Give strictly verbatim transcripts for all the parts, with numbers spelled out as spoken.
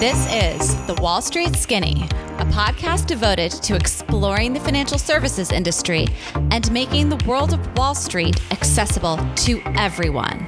This is The Wall Street Skinny, a podcast devoted to exploring the financial services industry and making the world of Wall Street accessible to everyone.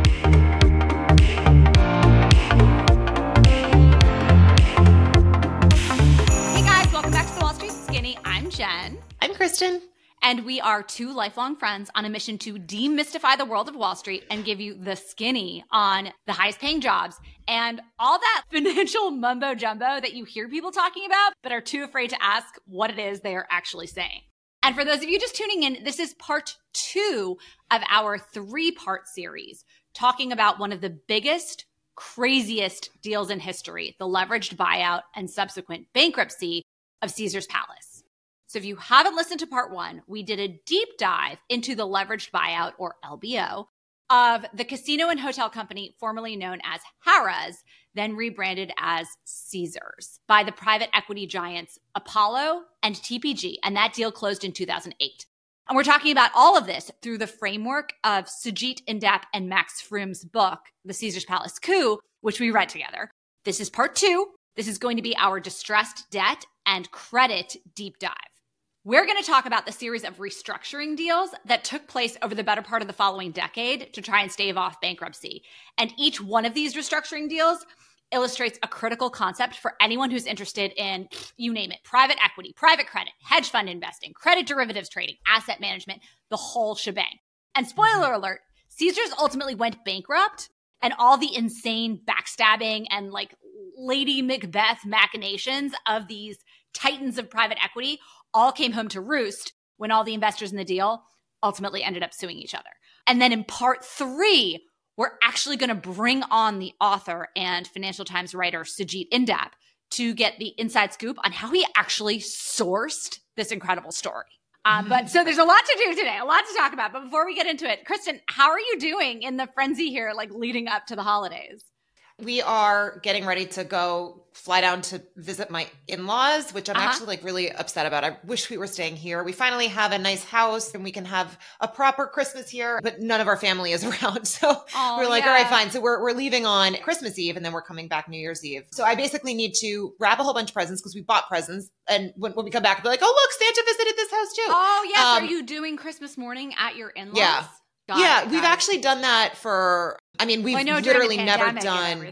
Hey guys, welcome back to The Wall Street Skinny. I'm Jen. I'm Kristen. And we are two lifelong friends on a mission to demystify the world of Wall Street and give you the skinny on the highest paying jobs and all that financial mumbo jumbo that you hear people talking about, but are too afraid to ask what it is they are actually saying. And for those of you just tuning in, this is part two of our three-part series talking about one of the biggest, craziest deals in history, the leveraged buyout and subsequent bankruptcy of Caesars Palace. So if you haven't listened to part one, we did a deep dive into the leveraged buyout, or L B O, of the casino and hotel company formerly known as Harrah's, then rebranded as Caesars, by the private equity giants Apollo and T P G, and that deal closed in two thousand eight. And we're talking about all of this through the framework of Sujeet Indap and Max Frumes' book, The Caesars Palace Coup, which we read together. This is part two. This is going to be our distressed debt and credit deep dive. We're going to talk about the series of restructuring deals that took place over the better part of the following decade to try and stave off bankruptcy. And each one of these restructuring deals illustrates a critical concept for anyone who's interested in, you name it, private equity, private credit, hedge fund investing, credit derivatives trading, asset management, the whole shebang. And spoiler alert, Caesars ultimately went bankrupt, and all the insane backstabbing and like Lady Macbeth machinations of these titans of private equity all came home to roost when all the investors in the deal ultimately ended up suing each other. And then in part three, we're actually going to bring on the author and Financial Times writer Sujeet Indap to get the inside scoop on how he actually sourced this incredible story. Um, but so there's a lot to do today, a lot to talk about. But before we get into it, Kristen, how are you doing in the frenzy here, like leading up to the holidays? We are getting ready to go fly down to visit my in-laws, which I'm uh-huh. actually like really upset about. I wish we were staying here. We finally have a nice house and we can have a proper Christmas here, but none of our family is around. So oh, we're like, yeah. all right, fine. So we're we're leaving on Christmas Eve and then we're coming back New Year's Eve. So I basically need to wrap a whole bunch of presents because we bought presents. And when, when we come back, I'll be like, oh, look, Santa visited this house too. Oh, yes. Um, are you doing Christmas morning at your in-laws? Yeah. Got yeah, it, we've it. actually done that for, I mean, we've well, no, literally never done,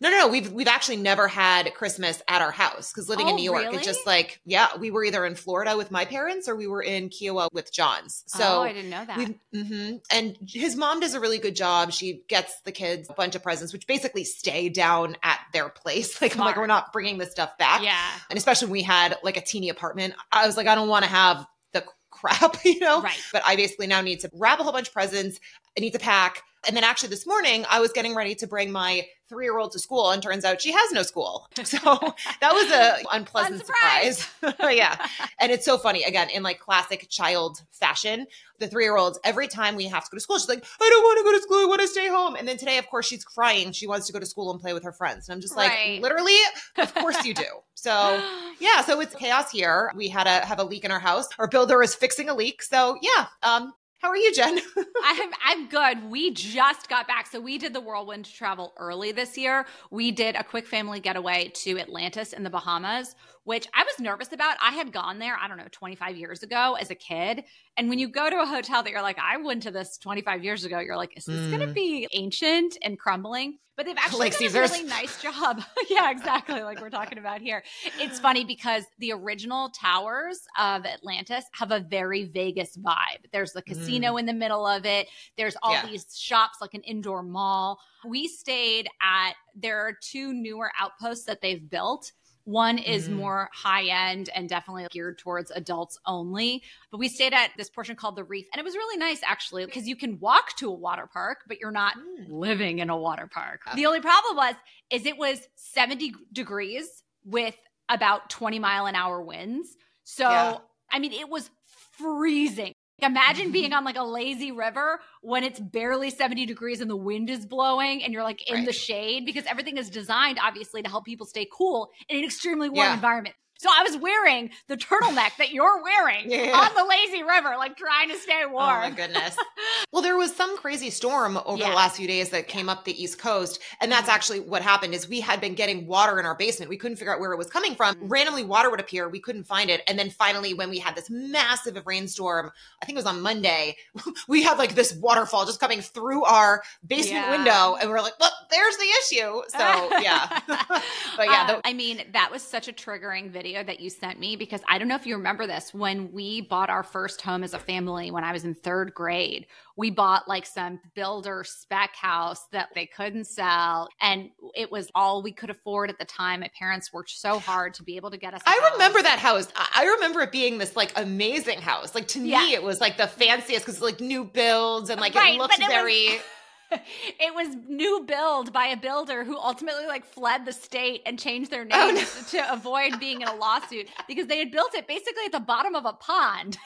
no, no, no, we've, we've actually never had Christmas at our house because living oh, in New York, really? It's just like, yeah, we were either in Florida with my parents or we were in Kiowa with John's. So oh, I didn't know that. Mm-hmm. And his mom does a really good job. She gets the kids a bunch of presents, which basically stay down at their place. Like, Smart. I'm like, we're not bringing this stuff back. Yeah. And especially when we had like a teeny apartment, I was like, I don't want to have the crap, you know? Right. But I basically now need to wrap a whole bunch of presents. I need to pack. And then actually this morning I was getting ready to bring my three-year-old to school and turns out she has no school. So that was an unpleasant surprise. surprise. Yeah. And it's so funny. Again, in like classic child fashion, the three-year-olds, every time we have to go to school, she's like, I don't want to go to school. I want to stay home. And then today, of course, she's crying. She wants to go to school and play with her friends. And I'm just like, right. literally, of course you do. So yeah, so it's chaos here. We had a have a leak in our house. Our builder is fixing a leak. So yeah, um, how are you, Jen? I'm I'm good. We just got back. So we did the whirlwind travel early this year. We did a quick family getaway to Atlantis in the Bahamas, which I was nervous about. I had gone there, I don't know, twenty-five years ago as a kid. And when you go to a hotel that you're like, I went to this twenty-five years ago, you're like, is this mm. going to be ancient and crumbling? But they've actually like done Caesars. a really nice job. Yeah, exactly. Like we're talking about here. It's funny because the original towers of Atlantis have a very Vegas vibe. There's the casino. Mm. Casino in the middle of it. There's all yeah. these shops, like an indoor mall. We stayed at, there are two newer outposts that they've built. One is mm-hmm. more high-end and definitely geared towards adults only. But we stayed at this portion called The Reef. And it was really nice, actually, because you can walk to a water park, but you're not mm. living in a water park. Okay. The only problem was, is it was seventy degrees with about twenty mile an hour winds. So, yeah. I mean, it was freezing. Imagine being on like a lazy river when it's barely seventy degrees and the wind is blowing and you're like in right. the shade, because everything is designed obviously to help people stay cool in an extremely warm yeah. environment. So I was wearing the turtleneck that you're wearing yeah. on the lazy river, like trying to stay warm. Oh my goodness. Well, there was some crazy storm over yeah. the last few days that came up the East Coast. And that's actually what happened is we had been getting water in our basement. We couldn't figure out where it was coming from. Mm-hmm. Randomly water would appear. We couldn't find it. And then finally, when we had this massive rainstorm, I think it was on Monday, we had like this waterfall just coming through our basement yeah. window. And we're like, look, there's the issue. So yeah. But yeah. The- uh, I mean, that was such a triggering video that you sent me, because I don't know if you remember this. When we bought our first home as a family, when I was in third grade, we bought like some builder spec house that they couldn't sell. And it was all we could afford at the time. My parents worked so hard to be able to get us. I house. remember that house. I remember it being this like amazing house. Like to me, yeah. it was like the fanciest because like new builds and like right, it looked it very... Was- It was new build by a builder who ultimately like fled the state and changed their name oh, no. to avoid being in a lawsuit, because they had built it basically at the bottom of a pond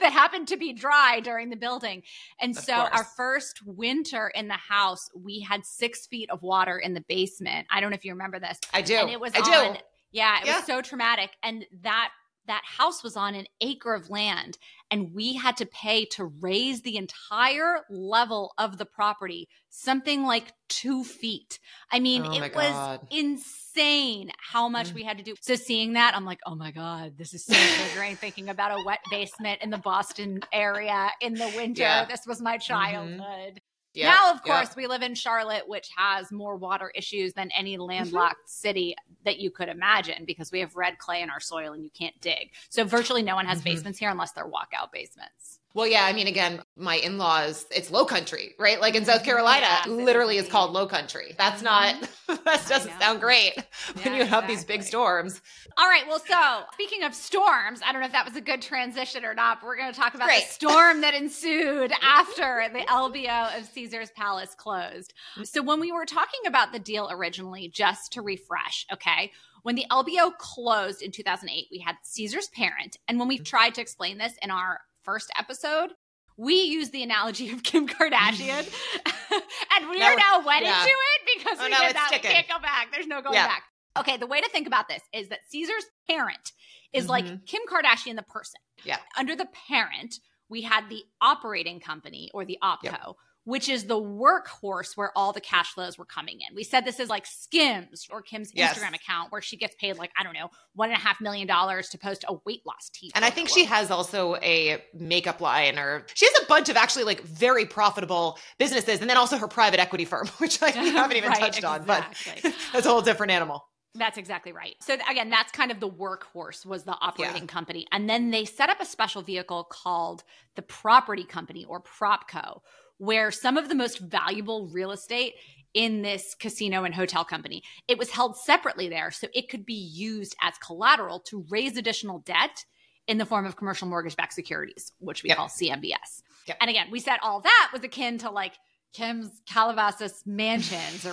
that happened to be dry during the building. And of so course. Our first winter in the house, we had six feet of water in the basement. I don't know if you remember this. I do. And it was I on, do. Yeah, it yeah. was so traumatic. And that that house was on an acre of land, and we had to pay to raise the entire level of the property, something like two feet. I mean, oh it God. was insane how much mm-hmm. we had to do. So seeing that, I'm like, oh my God, this is so triggering, thinking about a wet basement in the Boston area in the winter. Yeah. This was my childhood. Mm-hmm. Yeah, now, of course, yeah. we live in Charlotte, which has more water issues than any landlocked mm-hmm. city that you could imagine, because we have red clay in our soil and you can't dig. So virtually no one has mm-hmm. basements here unless they're walkout basements. Well, yeah, I mean, again, my in-laws, it's low country, right? Like in South Carolina, yeah, literally is called low country. That's not, that doesn't sound great yeah, when you have exactly. these big storms. All right. Well, so speaking of storms, I don't know if that was a good transition or not, but we're going to talk about great. the storm that ensued after the L B O of Caesars Palace closed. So when we were talking about the deal originally, just to refresh, okay, when the L B O closed in two thousand eight, we had Caesars Parent. And when we tried to explain this in our first episode, we used the analogy of Kim Kardashian and we no, are now wedded yeah. to it because oh, we no, did that. Ticking. We can't go back. There's no going yeah. back. Okay. The way to think about this is that Caesar's Parent is mm-hmm. like Kim Kardashian, the person. Yeah. Under the parent, we had the operating company, or the Opco, yep. which is the workhorse where all the cash flows were coming in. We said this is like Skims, or Kim's yes. Instagram account, where she gets paid like, I don't know, one and a half million dollars to post a weight loss tea. And I think she has also a makeup line, or she has a bunch of actually like very profitable businesses. And then also her private equity firm, which like we haven't even right, touched exactly. on, but that's a whole different animal. That's exactly right. So again, that's kind of the workhorse, was the operating yeah. company. And then they set up a special vehicle called the property company, or Propco, where some of the most valuable real estate in this casino and hotel company, it was held separately there so it could be used as collateral to raise additional debt in the form of commercial mortgage-backed securities, which we yep. call C M B S. Yep. And again, we said all that was akin to like Kim's Calabasas mansions or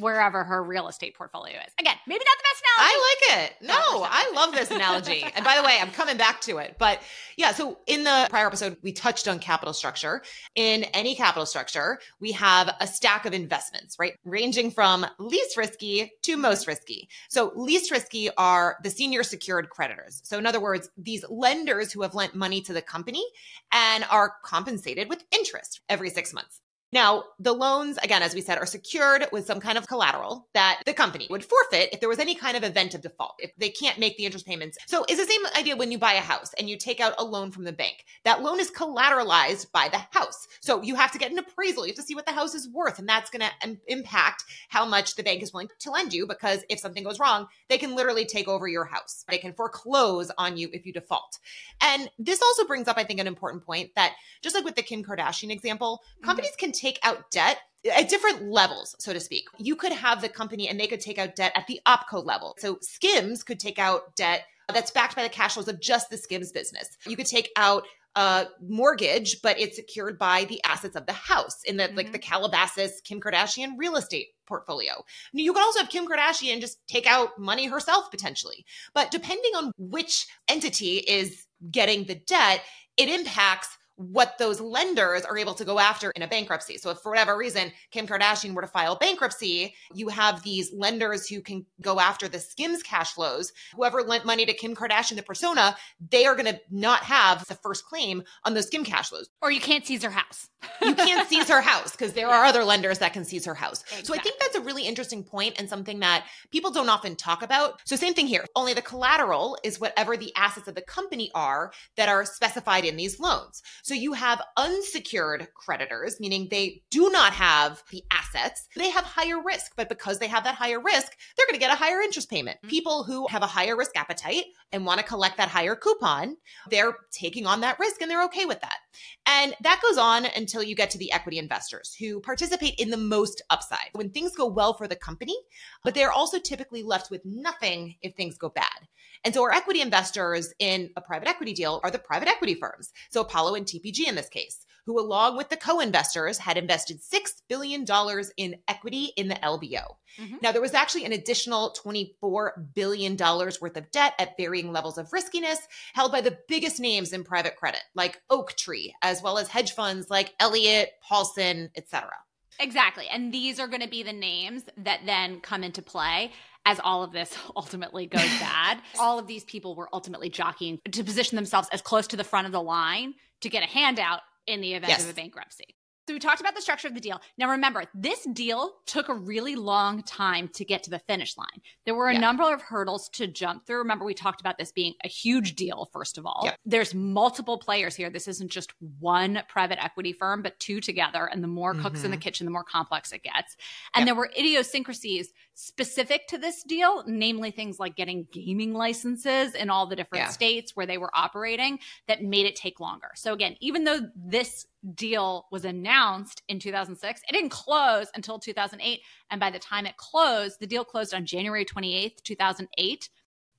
wherever her real estate portfolio is. Again, maybe not the best analogy. I like it. No, no I love this analogy. And by the way, I'm coming back to it. But yeah, so in the prior episode, we touched on capital structure. In any capital structure, we have a stack of investments, right? Ranging from least risky to most risky. So least risky are the senior secured creditors. So in other words, these lenders who have lent money to the company and are compensated with interest every six months. Now, the loans, again, as we said, are secured with some kind of collateral that the company would forfeit if there was any kind of event of default, if they can't make the interest payments. So it's the same idea when you buy a house and you take out a loan from the bank. That loan is collateralized by the house. So you have to get an appraisal. You have to see what the house is worth, and that's going to um, impact how much the bank is willing to lend you, because if something goes wrong, they can literally take over your house. They can foreclose on you if you default. And this also brings up, I think, an important point that just like with the Kim Kardashian example, companies mm-hmm. can take out debt at different levels, so to speak. You could have the company and they could take out debt at the Opco level. So Skims could take out debt that's backed by the cash flows of just the Skims business. You could take out a mortgage, but it's secured by the assets of the house in the mm-hmm. like the Calabasas, Kim Kardashian real estate portfolio. You can also have Kim Kardashian just take out money herself potentially. But depending on which entity is getting the debt, it impacts what those lenders are able to go after in a bankruptcy. So if for whatever reason, Kim Kardashian were to file bankruptcy, you have these lenders who can go after the Skims cash flows. Whoever lent money to Kim Kardashian, the persona, they are going to not have the first claim on those Skim cash flows. Or you can't seize her house. You can't seize her house because there are other lenders that can seize her house. Exactly. So I think that's a really interesting point and something that people don't often talk about. So same thing here, only the collateral is whatever the assets of the company are that are specified in these loans. So you have unsecured creditors, meaning they do not have the assets. They have higher risk, but because they have that higher risk, they're going to get a higher interest payment. Mm-hmm. People who have a higher risk appetite and want to collect that higher coupon, they're taking on that risk and they're okay with that. And that goes on until you get to the equity investors who participate in the most upside when things go well for the company, but they're also typically left with nothing if things go bad. And so our equity investors in a private equity deal are the private equity firms. So Apollo and T P G in this case, who along with the co-investors had invested six billion dollars in equity in the L B O. Mm-hmm. Now, there was actually an additional twenty-four billion dollars worth of debt at varying levels of riskiness held by the biggest names in private credit, like Oaktree, as well as hedge funds like Elliott, Paulson, et cetera. Exactly. And these are going to be the names that then come into play as all of this ultimately goes bad. All of these people were ultimately jockeying to position themselves as close to the front of the line to get a handout in the event yes. of a bankruptcy. So we talked about the structure of the deal. Now, remember, this deal took a really long time to get to the finish line. There were a yeah. number of hurdles to jump through. Remember, we talked about this being a huge deal, first of all. Yeah. There's multiple players here. This isn't just one private equity firm, but two together. And the more cooks mm-hmm. in the kitchen, the more complex it gets. And yeah. there were idiosyncrasies specific to this deal, namely things like getting gaming licenses in all the different yeah. states where they were operating that made it take longer. So again, even though this deal was announced in two thousand six. It didn't close until two thousand eight. And by the time it closed, the deal closed on January twenty-eighth, two thousand eight.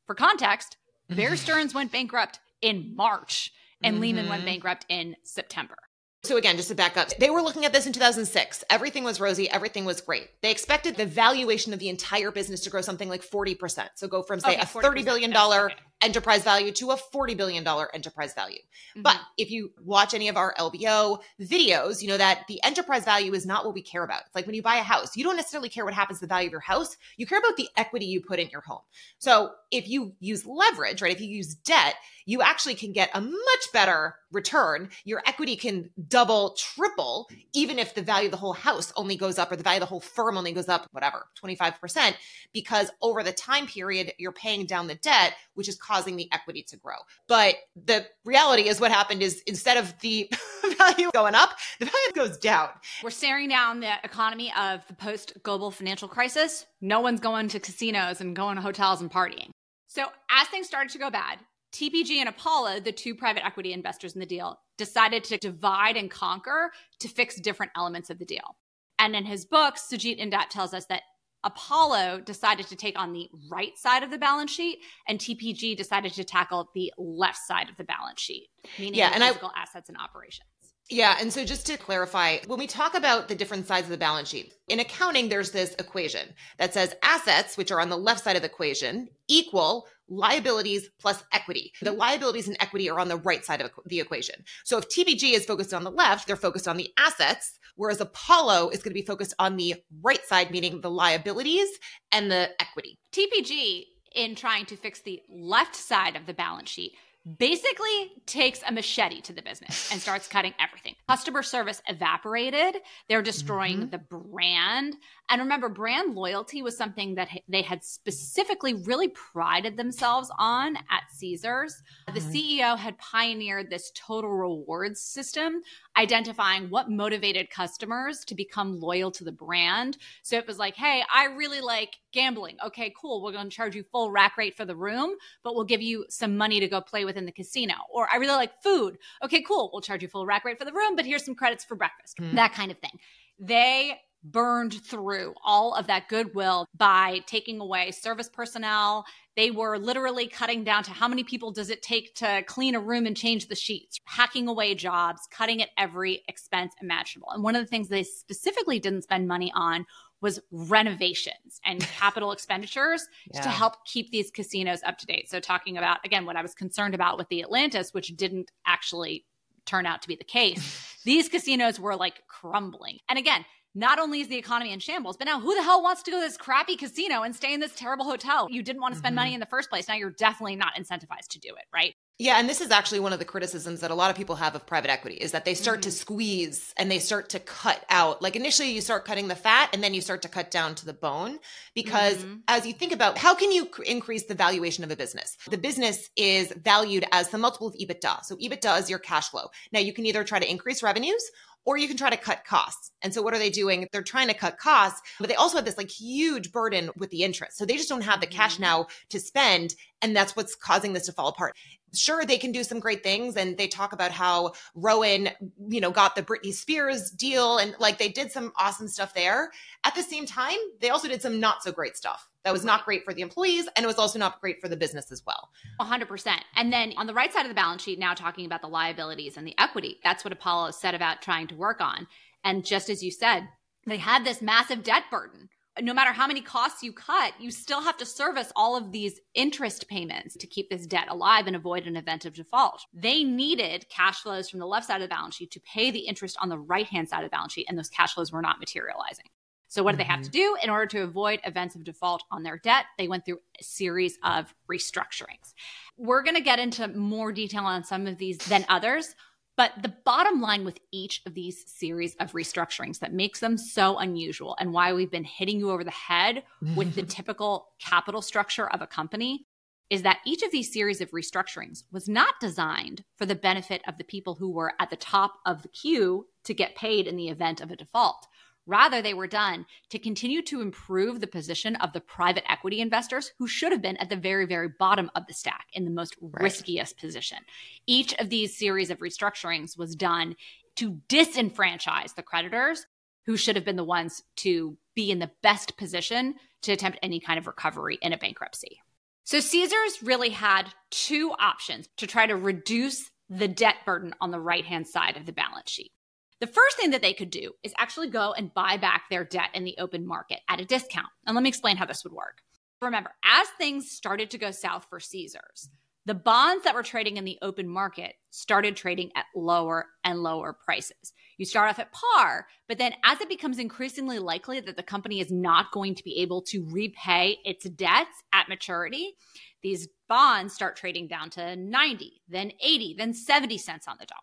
For context, Bear Stearns went bankrupt in March and mm-hmm. Lehman went bankrupt in September. So again, just to back up, they were looking at this in two thousand six. Everything was rosy. Everything was great. They expected the valuation of the entire business to grow something like forty percent. So go from, say, okay, a thirty billion dollars okay. enterprise value to a forty billion dollars enterprise value. Mm-hmm. But if you watch any of our L B O videos, you know that the enterprise value is not what we care about. It's like when you buy a house, you don't necessarily care what happens to the value of your house. You care about the equity you put in your home. So if you use leverage, right, if you use debt, you actually can get a much better return. Your equity can double, triple, even if the value of the whole house only goes up or the value of the whole firm only goes up, whatever, twenty-five percent, because over the time period, you're paying down the debt, which is causing the equity to grow. But the reality is what happened is instead of the value going up, the value goes down. We're staring down the economy of the post-global financial crisis. No one's going to casinos and going to hotels and partying. So as things started to go bad, T P G and Apollo, the two private equity investors in the deal, decided to divide and conquer to fix different elements of the deal. And in his book, Sujeet Indap tells us that Apollo decided to take on the right side of the balance sheet, and T P G decided to tackle the left side of the balance sheet, meaning yeah, and physical I- assets and operations. Yeah. And so just to clarify, when we talk about the different sides of the balance sheet, in accounting, there's this equation that says assets, which are on the left side of the equation, equal liabilities plus equity. The liabilities and equity are on the right side of the equation. So if T P G is focused on the left, they're focused on the assets, whereas Apollo is going to be focused on the right side, meaning the liabilities and the equity. T P G, in trying to fix the left side of the balance sheet, basically takes a machete to the business and starts cutting everything. Customer service evaporated. They're destroying mm-hmm. the brand. And remember, brand loyalty was something that they had specifically really prided themselves on at Caesars. The C E O had pioneered this total rewards system, identifying what motivated customers to become loyal to the brand. So it was like, hey, I really like gambling. Okay, cool. We're going to charge you full rack rate for the room, but we'll give you some money to go play with in the casino. Or I really like food. Okay, cool. We'll charge you full rack rate for the room, but here's some credits for breakfast. Mm. That kind of thing. They burned through all of that goodwill by taking away service personnel. They were literally cutting down to how many people does it take to clean a room and change the sheets, hacking away jobs, cutting at every expense imaginable. And one of the things they specifically didn't spend money on was renovations and capital expenditures yeah. to help keep these casinos up to date. So talking about, again, what I was concerned about with the Atlantis, which didn't actually turn out to be the case, these casinos were like crumbling. And again, not only is the economy in shambles, but now who the hell wants to go to this crappy casino and stay in this terrible hotel? You didn't want to spend mm-hmm. money in the first place. Now you're definitely not incentivized to do it, right? Yeah, and this is actually one of the criticisms that a lot of people have of private equity is that they start mm-hmm. to squeeze and they start to cut out. Like initially you start cutting the fat and then you start to cut down to the bone because mm-hmm. as you think about how can you increase the valuation of a business? The business is valued as the multiple of EBITDA. So EBITDA is your cash flow. Now you can either try to increase revenues or you can try to cut costs. And so what are they doing? They're trying to cut costs, but they also have this like huge burden with the interest. So they just don't have the cash mm-hmm. now to spend. And that's what's causing this to fall apart. Sure, they can do some great things. And they talk about how Rowan, you know, got the Britney Spears deal. And like they did some awesome stuff there. At the same time, they also did some not so great stuff. That was not great for the employees. And it was also not great for the business as well. one hundred percent. And then on the right side of the balance sheet, now talking about the liabilities and the equity, that's what Apollo said about trying to work on. And just as you said, they had this massive debt burden. No matter how many costs you cut, you still have to service all of these interest payments to keep this debt alive and avoid an event of default. They needed cash flows from the left side of the balance sheet to pay the interest on the right-hand side of the balance sheet. And those cash flows were not materializing. So what do they have to do in order to avoid events of default on their debt? They went through a series of restructurings. We're going to get into more detail on some of these than others, but the bottom line with each of these series of restructurings that makes them so unusual and why we've been hitting you over the head with the typical capital structure of a company is that each of these series of restructurings was not designed for the benefit of the people who were at the top of the queue to get paid in the event of a default. Rather, they were done to continue to improve the position of the private equity investors who should have been at the very, very bottom of the stack in the most right. riskiest position. Each of these series of restructurings was done to disenfranchise the creditors who should have been the ones to be in the best position to attempt any kind of recovery in a bankruptcy. So Caesars really had two options to try to reduce the debt burden on the right-hand side of the balance sheet. The first thing that they could do is actually go and buy back their debt in the open market at a discount. And let me explain how this would work. Remember, as things started to go south for Caesars, the bonds that were trading in the open market started trading at lower and lower prices. You start off at par, but then as it becomes increasingly likely that the company is not going to be able to repay its debts at maturity, these bonds start trading down to ninety, then eighty, then seventy cents on the dollar.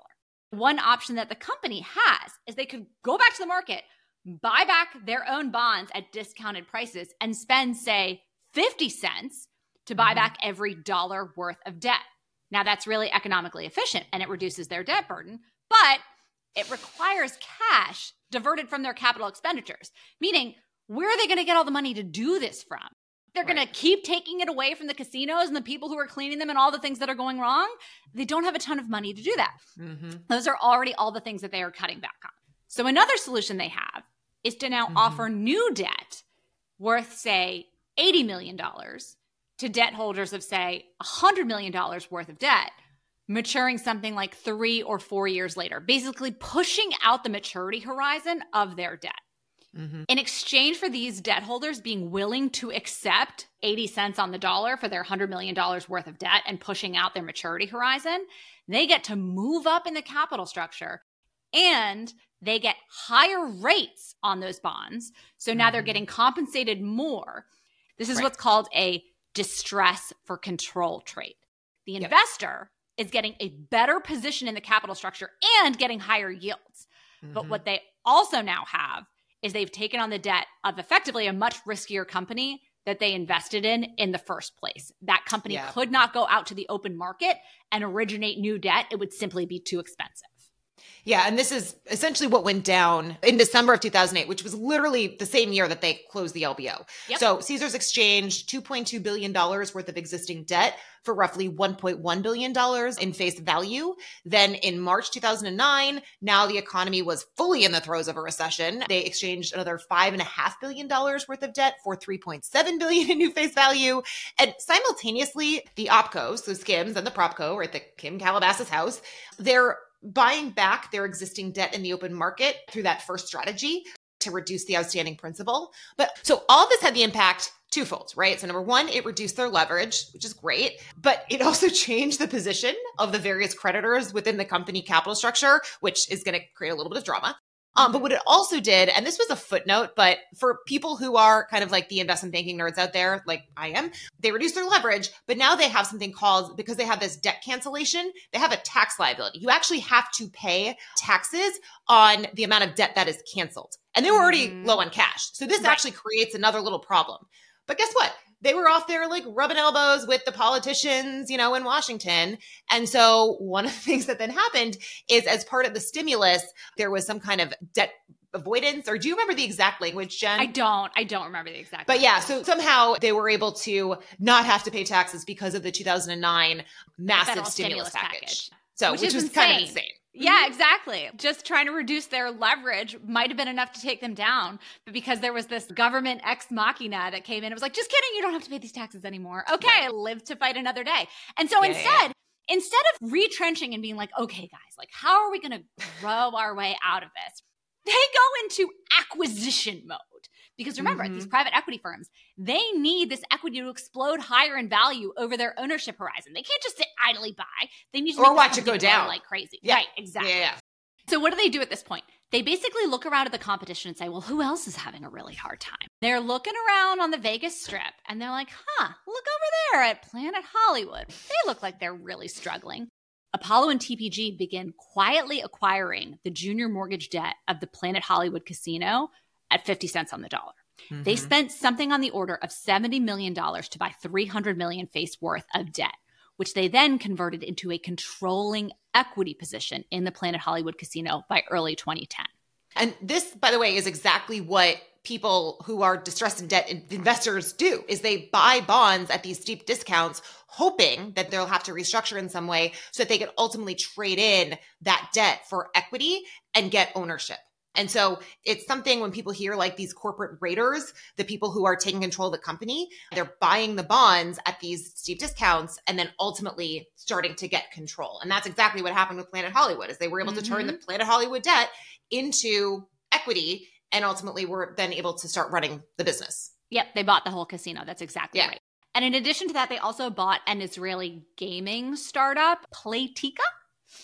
One option that the company has is they could go back to the market, buy back their own bonds at discounted prices, and spend, say, fifty cents to buy back every dollar worth of debt. Now, that's really economically efficient, and it reduces their debt burden, but it requires cash diverted from their capital expenditures, meaning where are they going to get all the money to do this from? They're right. going to keep taking it away from the casinos and the people who are cleaning them and all the things that are going wrong. They don't have a ton of money to do that. Mm-hmm. Those are already all the things that they are cutting back on. So another solution they have is to now mm-hmm. offer new debt worth, say, eighty million dollars to debt holders of, say, one hundred million dollars worth of debt, maturing something like three or four years later, basically pushing out the maturity horizon of their debt. Mm-hmm. In exchange for these debt holders being willing to accept eighty cents on the dollar for their one hundred million dollars worth of debt and pushing out their maturity horizon, they get to move up in the capital structure and they get higher rates on those bonds. So now mm-hmm. they're getting compensated more. This is right. what's called a distress for control trade. The yep. investor is getting a better position in the capital structure and getting higher yields. Mm-hmm. But what they also now have is they've taken on the debt of effectively a much riskier company that they invested in in the first place. That company yeah. could not go out to the open market and originate new debt. It would simply be too expensive. Yeah. And this is essentially what went down in December of two thousand eight, which was literally the same year that they closed the L B O. Yep. So Caesars exchanged two point two billion dollars worth of existing debt for roughly one point one billion dollars in face value. Then in March two thousand nine, now the economy was fully in the throes of a recession. They exchanged another five point five billion dollars worth of debt for three point seven billion dollars in new face value. And simultaneously, the Opco, so Skims and the Propco, right, the Kim Calabasas house, they're buying back their existing debt in the open market through that first strategy to reduce the outstanding principal. But so all this had the impact twofold, right? So number one, it reduced their leverage, which is great, but it also changed the position of the various creditors within the company capital structure, which is going to create a little bit of drama. Um, but what it also did, and this was a footnote, but for people who are kind of like the investment banking nerds out there, like I am, they reduced their leverage, but now they have something called, because they have this debt cancellation, they have a tax liability. You actually have to pay taxes on the amount of debt that is canceled. And they were already mm. low on cash. So this right. actually creates another little problem. But guess what? They were off there like rubbing elbows with the politicians, you know, in Washington. And so one of the things that then happened is as part of the stimulus, there was some kind of debt avoidance, or do you remember the exact language, Jen? I don't. I don't remember the exact language. But yeah, so somehow they were able to not have to pay taxes because of the two thousand nine massive stimulus, stimulus package. package. So which, which was insane. kind of insane. Yeah, exactly. Just trying to reduce their leverage might have been enough to take them down, but because there was this government ex machina that came in, it was like, just kidding, you don't have to pay these taxes anymore. Okay, right. Live to fight another day. And so yeah, instead, yeah. instead of retrenching and being like, okay, guys, like, how are we going to grow our way out of this? They go into acquisition mode. Because remember, mm-hmm. these private equity firms, they need this equity to explode higher in value over their ownership horizon. They can't just sit idly by. They need to or watch it go down like crazy. Yeah. Right, exactly. Yeah, yeah. So what do they do at this point? They basically look around at the competition and say, well, who else is having a really hard time? They're looking around on the Vegas Strip and they're like, huh, look over there at Planet Hollywood. They look like they're really struggling. Apollo and T P G begin quietly acquiring the junior mortgage debt of the Planet Hollywood casino at fifty cents on the dollar. Mm-hmm. They spent something on the order of seventy million dollars to buy three hundred million face worth of debt, which they then converted into a controlling equity position in the Planet Hollywood casino by early twenty ten. And this, by the way, is exactly what people who are distressed in debt investors do, is they buy bonds at these steep discounts, hoping that they'll have to restructure in some way so that they can ultimately trade in that debt for equity and get ownership. And so it's something when people hear like these corporate raiders, the people who are taking control of the company, they're buying the bonds at these steep discounts and then ultimately starting to get control. And that's exactly what happened with Planet Hollywood, is they were able mm-hmm. to turn the Planet Hollywood debt into equity and ultimately were then able to start running the business. Yep. They bought the whole casino. That's exactly yeah. right. And in addition to that, they also bought an Israeli gaming startup, Playtika.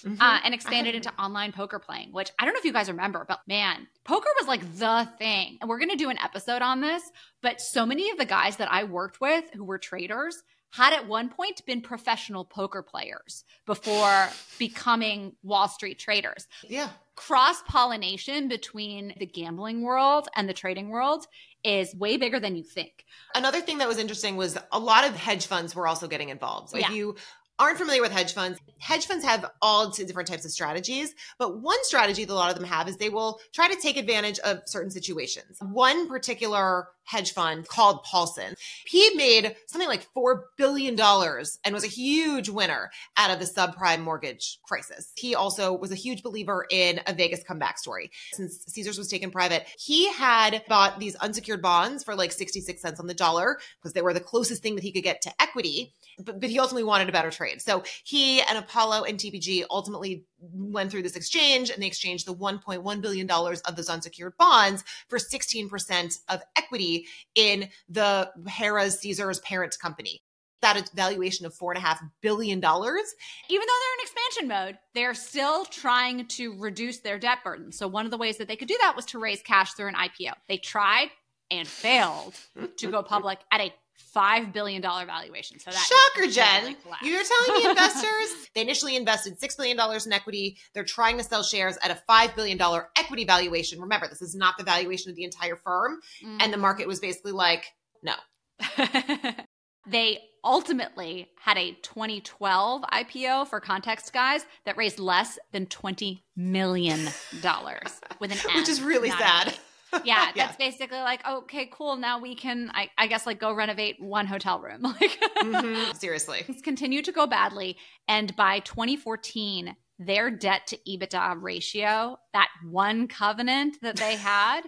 Mm-hmm. Uh, and expanded into online poker playing, which I don't know if you guys remember, but man, poker was like the thing. And we're going to do an episode on this, but so many of the guys that I worked with who were traders had at one point been professional poker players before becoming Wall Street traders. Yeah. Cross-pollination between the gambling world and the trading world is way bigger than you think. Another thing that was interesting was a lot of hedge funds were also getting involved. So yeah. if you aren't familiar with hedge funds, hedge funds have all different types of strategies, but one strategy that a lot of them have is they will try to take advantage of certain situations. One particular hedge fund called Paulson, he made something like four billion dollars and was a huge winner out of the subprime mortgage crisis. He also was a huge believer in a Vegas comeback story. Since Caesars was taken private, he had bought these unsecured bonds for like sixty-six cents on the dollar because they were the closest thing that he could get to equity, but, but he ultimately wanted a better trade. So he and Apollo and T P G ultimately went through this exchange, and they exchanged the one point one billion dollars of those unsecured bonds for sixteen percent of equity in the Harrah's Caesars parent company. That valuation of four point five billion dollars. Even though they're in expansion mode, they're still trying to reduce their debt burden. So one of the ways that they could do that was to raise cash through an I P O. They tried and failed to go public at a five billion dollars valuation. So that shocker, Jen. You're telling me investors, they initially invested six billion dollars in equity. They're trying to sell shares at a five billion dollars equity valuation. Remember, this is not the valuation of the entire firm. Mm. And the market was basically like, no. They ultimately had a twenty twelve I P O, for context, guys, that raised less than twenty million dollars with an M. Which is really sad. Yeah, that's yeah. basically like, okay, cool. Now we can, I, I guess, like go renovate one hotel room. Like, mm-hmm. seriously. It's continued to go badly. And by twenty fourteen, their debt to EBITDA ratio, that one covenant that they had,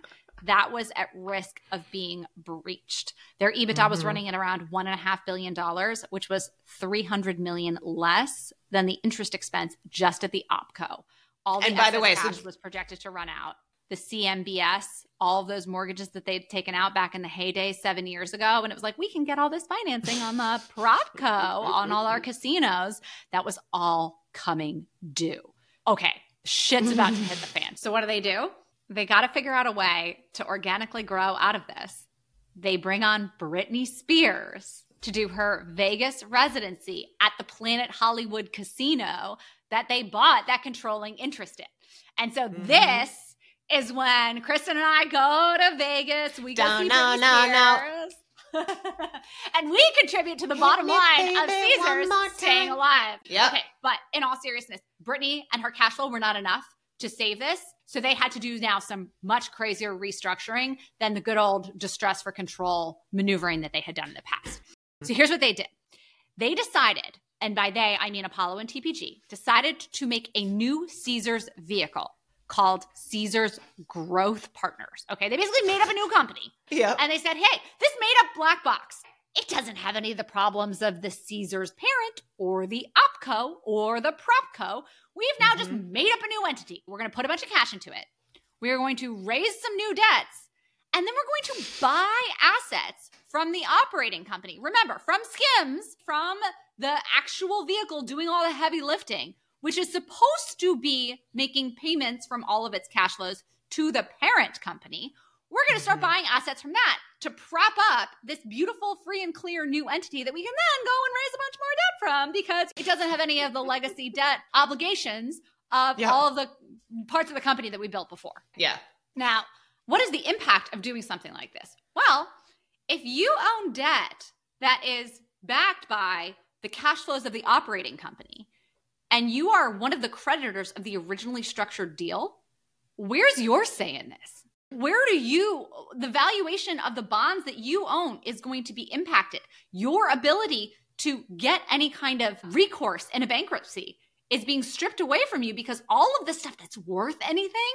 that was at risk of being breached. Their EBITDA mm-hmm. was running at around one and a half billion dollars, which was three hundred million less than the interest expense just at the Opco. All the and by the way, cash so- was projected to run out. the C M B S, all of those mortgages that they'd taken out back in the heyday seven years ago. And it was like, we can get all this financing on the Propco on all our casinos. That was all coming due. Okay, shit's about to hit the fan. So what do they do? They got to figure out a way to organically grow out of this. They bring on Britney Spears to do her Vegas residency at the Planet Hollywood casino that they bought that controlling interest in. And so mm-hmm. this is when Kristen and I go to Vegas. We go Don't, see no, Britney Spears. No, no. And we contribute to the Hit bottom me, line baby, of Caesars staying alive. Yep. Okay, but in all seriousness, Britney and her cash flow were not enough to save this. So they had to do now some much crazier restructuring than the good old distress for control maneuvering that they had done in the past. So here's what they did. They decided, and by they, I mean Apollo and T P G, decided to make a new Caesars vehicle called Caesars Growth Partners. Okay, they basically made up a new company. Yep. And they said, hey, this made-up black box, it doesn't have any of the problems of the Caesars parent or the Opco or the Propco. We've now mm-hmm. just made up a new entity. We're going to put a bunch of cash into it. We are going to raise some new debts. And then we're going to buy assets from the operating company. Remember, from Skims, from the actual vehicle doing all the heavy lifting, which is supposed to be making payments from all of its cash flows to the parent company. We're going to start mm-hmm. buying assets from that to prop up this beautiful, free and clear new entity that we can then go and raise a bunch more debt from because it doesn't have any of the legacy debt obligations of yeah. all of the parts of the company that we built before. Yeah. Now, what is the impact of doing something like this? Well, if you own debt that is backed by the cash flows of the operating company and you are one of the creditors of the originally structured deal, where's your say in this? Where do you, the valuation of the bonds that you own is going to be impacted. Your ability to get any kind of recourse in a bankruptcy is being stripped away from you because all of the stuff that's worth anything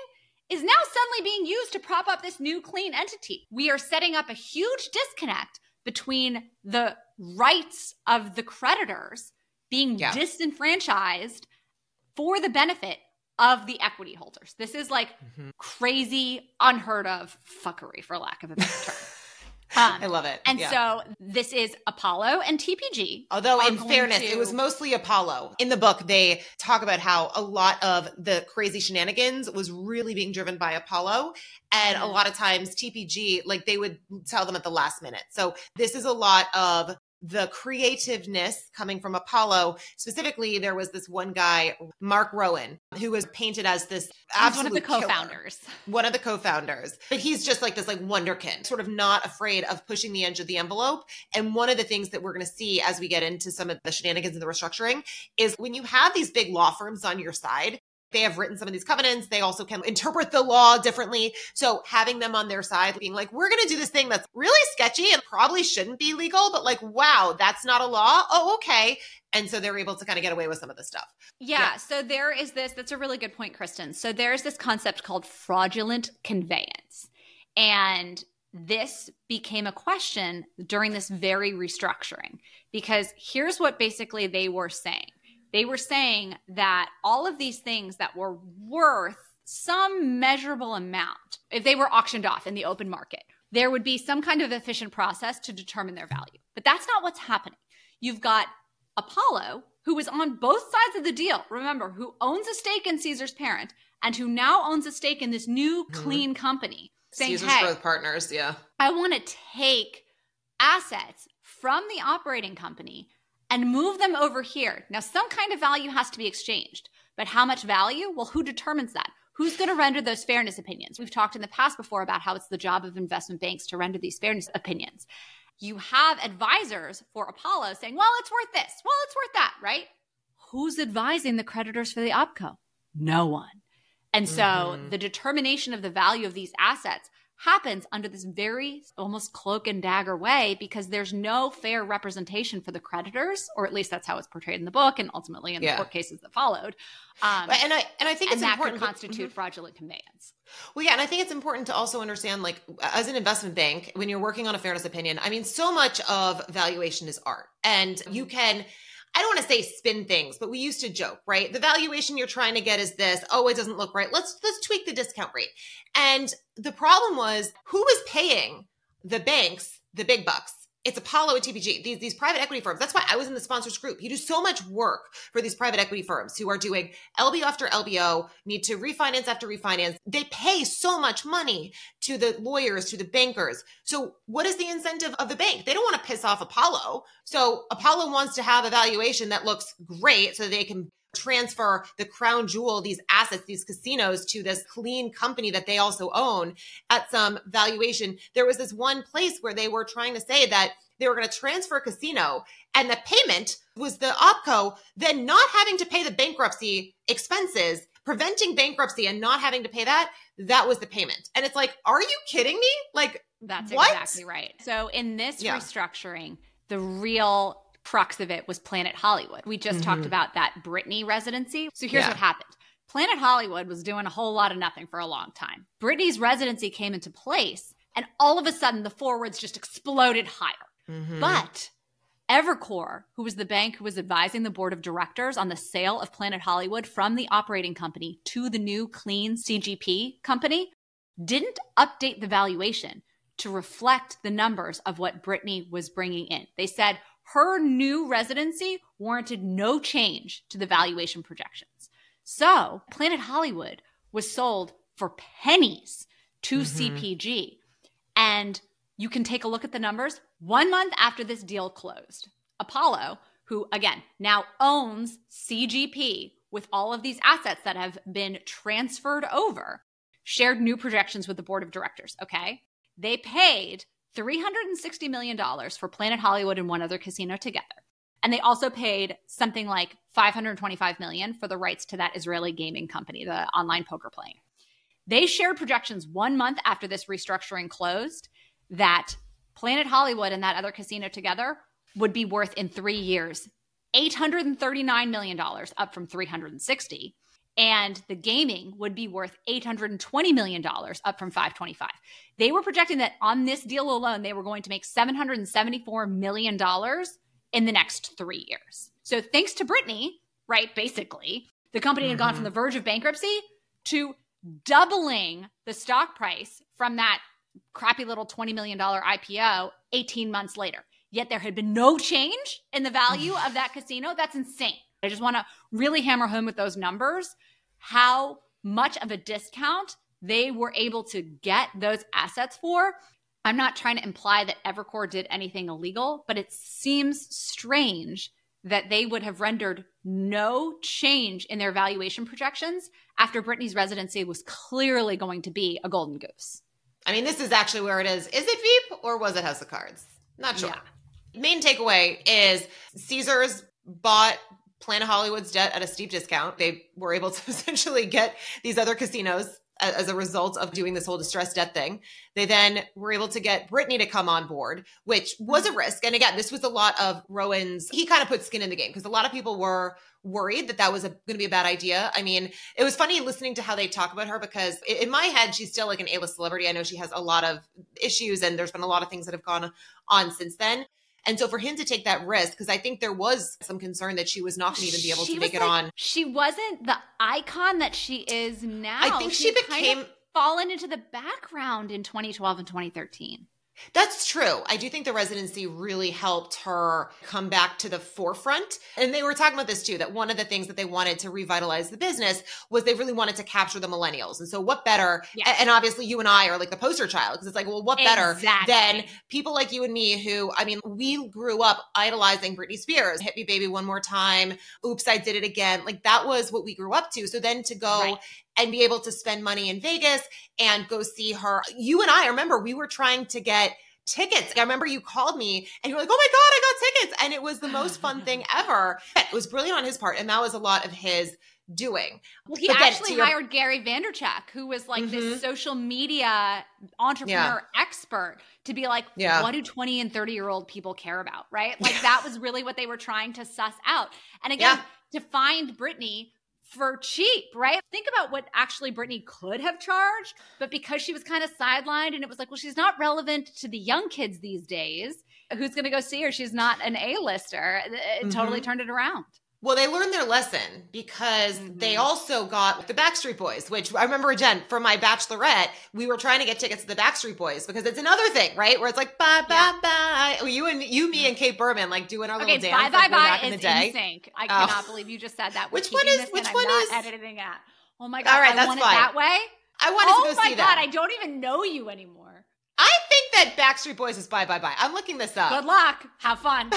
is now suddenly being used to prop up this new clean entity. We are setting up a huge disconnect between the rights of the creditors being yeah. disenfranchised for the benefit of the equity holders. This is like mm-hmm. crazy, unheard of fuckery, for lack of a better term. Um, I love it. And yeah. so this is Apollo and T P G. Although in fairness, to... it was mostly Apollo. In the book, they talk about how a lot of the crazy shenanigans was really being driven by Apollo. And mm-hmm. a lot of times T P G, like they would tell them at the last minute. So this is a lot of the creativeness coming from Apollo. Specifically, there was this one guy, Mark Rowan, who was painted as this absolute He's one of the co-founders. Killer. One of the co-founders. But he's just like this like wonderkind, sort of not afraid of pushing the edge of the envelope. And one of the things that we're going to see as we get into some of the shenanigans and the restructuring is when you have these big law firms on your side, they have written some of these covenants. They also can interpret the law differently. So having them on their side being like, we're going to do this thing that's really sketchy and probably shouldn't be legal, but like, wow, that's not a law. Oh, okay. And so they're able to kind of get away with some of this stuff. Yeah, yeah. So there is this, that's a really good point, Kristen. So there's this concept called fraudulent conveyance. And this became a question during this very restructuring, because here's what basically they were saying. They were saying that all of these things that were worth some measurable amount, if they were auctioned off in the open market, there would be some kind of efficient process to determine their value. But that's not what's happening. You've got Apollo, who was on both sides of the deal, remember, who owns a stake in Caesar's parent and who now owns a stake in this new clean mm-hmm. company, saying, Caesar's hey, Growth Partners, yeah. I want to take assets from the operating company and move them over here. Now, some kind of value has to be exchanged, but how much value? Well, who determines that? Who's going to render those fairness opinions? We've talked in the past before about how it's the job of investment banks to render these fairness opinions. You have advisors for Apollo saying, well, it's worth this. Well, it's worth that, right? Who's advising the creditors for the Opco? No one. And so mm-hmm. the determination of the value of these assets happens under this very almost cloak and dagger way because there's no fair representation for the creditors, or at least that's how it's portrayed in the book and ultimately in yeah. the court cases that followed. Um, and I and I think and it's that important could constitute mm-hmm. fraudulent conveyance. Well, yeah, and I think it's important to also understand, like, as an investment bank, when you're working on a fairness opinion, I mean, so much of valuation is art, and mm-hmm. you can. I don't want to say spin things, but we used to joke, right? The valuation you're trying to get is this. Oh, it doesn't look right. Let's let's tweak the discount rate. And the problem was, who was paying the banks the big bucks? It's Apollo and T P G, these, these private equity firms. That's why I was in the sponsors group. You do so much work for these private equity firms who are doing L B O after L B O, need to refinance after refinance. They pay so much money to the lawyers, to the bankers. So what is the incentive of the bank? They don't want to piss off Apollo. So Apollo wants to have a valuation that looks great so they can transfer the crown jewel, these assets, these casinos, to this clean company that they also own at some valuation. There was this one place where they were trying to say that they were going to transfer a casino and the payment was the Opco, then not having to pay the bankruptcy expenses, preventing bankruptcy and not having to pay that, that was the payment. And it's like, are you kidding me? Like, that's what? Exactly right. So in this yeah. restructuring, the real crux of it was Planet Hollywood. We just mm-hmm. talked about that Britney residency. So here's yeah. what happened. Planet Hollywood was doing a whole lot of nothing for a long time. Britney's residency came into place and all of a sudden the forwards just exploded higher. Mm-hmm. But Evercore, who was the bank who was advising the board of directors on the sale of Planet Hollywood from the operating company to the new clean C G P company, didn't update the valuation to reflect the numbers of what Britney was bringing in. They said, her new residency warranted no change to the valuation projections. So Planet Hollywood was sold for pennies to mm-hmm. C P G. And you can take a look at the numbers one month after this deal closed. Apollo, who again now owns C G P with all of these assets that have been transferred over, shared new projections with the board of directors, okay? They paid three hundred sixty million dollars for Planet Hollywood and one other casino together. And they also paid something like five hundred twenty-five million dollars for the rights to that Israeli gaming company, the online poker playing. They shared projections one month after this restructuring closed that Planet Hollywood and that other casino together would be worth in three years eight hundred thirty-nine million dollars, up from three hundred sixty million dollars. And the gaming would be worth eight hundred twenty million dollars, up from five hundred twenty-five million dollars. They were projecting that on this deal alone, they were going to make seven hundred seventy-four million dollars in the next three years. So thanks to Britney, right, basically, the company had gone from the verge of bankruptcy to doubling the stock price from that crappy little twenty million dollars I P O eighteen months later. Yet there had been no change in the value of that casino. That's insane. I just want to really hammer home with those numbers how much of a discount they were able to get those assets for. I'm not trying to imply that Evercore did anything illegal, but it seems strange that they would have rendered no change in their valuation projections after Britney's residency was clearly going to be a golden goose. I mean, this is actually where it is. Is it Veep or was it House of Cards? Not sure. Yeah. Main takeaway is Caesars bought Planet Hollywood's debt at a steep discount. They were able to essentially get these other casinos as a result of doing this whole distressed debt thing. They then were able to get Britney to come on board, which was a risk. And again, this was a lot of Rowan's, he kind of put skin in the game because a lot of people were worried that that was going to be a bad idea. I mean, it was funny listening to how they talk about her because in my head, she's still like an A-list celebrity. I know she has a lot of issues and there's been a lot of things that have gone on since then. And so for him to take that risk, because I think there was some concern that she was not going to even be able she to make like, it on. She wasn't the icon that she is now. I think she, she became kind of fallen into the background in twenty twelve and twenty thirteen. That's true. I do think the residency really helped her come back to the forefront. And they were talking about this too, that one of the things that they wanted to revitalize the business was they really wanted to capture the millennials. And so what better, yes. and obviously you and I are like the poster child because it's like, well, what better exactly. than people like you and me who, I mean, we grew up idolizing Britney Spears, Hit Me Baby One More Time, Oops, I Did It Again. Like that was what we grew up to. So then to go right. and be able to spend money in Vegas and go see her. You and I, remember, we were trying to get tickets. I remember you called me and you were like, oh my God, I got tickets. And it was the most fun thing ever. It was brilliant on his part. And that was a lot of his doing. Well, he but actually your- hired Gary Vaynerchuk, who was like mm-hmm. this social media entrepreneur yeah. expert to be like, yeah. what do twenty and thirty year old people care about? Right? Like that was really what they were trying to suss out. And again, yeah. to find Britney for cheap, right? Think about what actually Britney could have charged, but because she was kind of sidelined and it was like, well, she's not relevant to the young kids these days. who's going to go see her? She's not an A-lister. It mm-hmm. totally turned it around. Well, they learned their lesson because mm-hmm. they also got the Backstreet Boys, which I remember, Jen, for my bachelorette, we were trying to get tickets to the Backstreet Boys because it's another thing, right? Where it's like, bye, yeah. bye, bye. Oh, you and you, me, and Kate Berman, like doing our okay, little dance. Okay, bye, like, bye, bye is in, in sync. I cannot oh. believe you just said that. We're which one is, which one I'm is? Not editing at. Oh my God, all right, I that's want fine. It that way? I wanted oh to go see God, that. Oh my God, I don't even know you anymore. I think that Backstreet Boys is bye, bye, bye. I'm looking this up. Good luck. Have fun.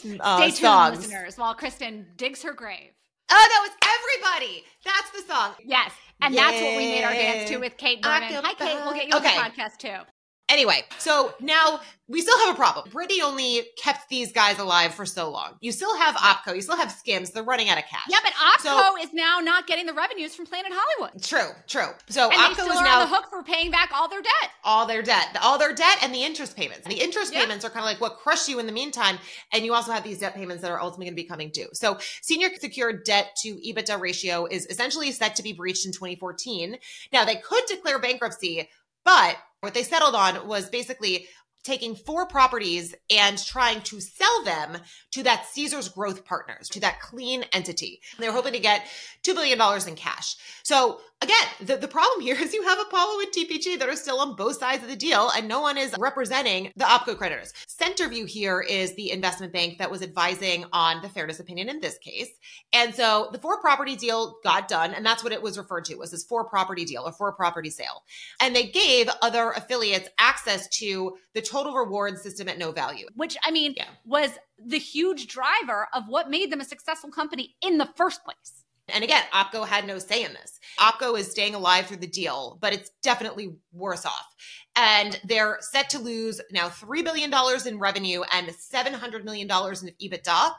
Stay uh, tuned, songs. Listeners, while Kristen digs her grave. Oh, that was Everybody. That's the song. Yes. And yeah. that's what we made our dance to with Kate Berman. Hi, Kate. We'll get you okay. on the podcast, too. Anyway, so now we still have a problem. Britney only kept these guys alive for so long. You still have Opco. You still have Skims. They're running out of cash. Yeah, but Opco so, is now not getting the revenues from Planet Hollywood. True, true. So and Opco they still is are now on the hook for paying back all their debt. All their debt. All their debt and the interest payments. The interest yeah. payments are kind of like what crush you in the meantime. And you also have these debt payments that are ultimately going to be coming due. So senior secured debt to EBITDA ratio is essentially set to be breached in twenty fourteen. Now, they could declare bankruptcy, but what they settled on was basically taking four properties and trying to sell them to that Caesars Growth Partners, to that clean entity. And they were hoping to get two billion dollars in cash. So again, the, the problem here is you have Apollo and T P G that are still on both sides of the deal, and no one is representing the Opco creditors. Centerview here is the investment bank that was advising on the fairness opinion in this case. And so the four-property deal got done, and that's what it was referred to, was this four-property deal, a four-property sale. And they gave other affiliates access to the total reward system at no value. Which, I mean, yeah. was the huge driver of what made them a successful company in the first place. And again, Opco had no say in this. Opco is staying alive through the deal, but it's definitely worse off. And they're set to lose now three billion dollars in revenue and seven hundred million dollars in EBITDA.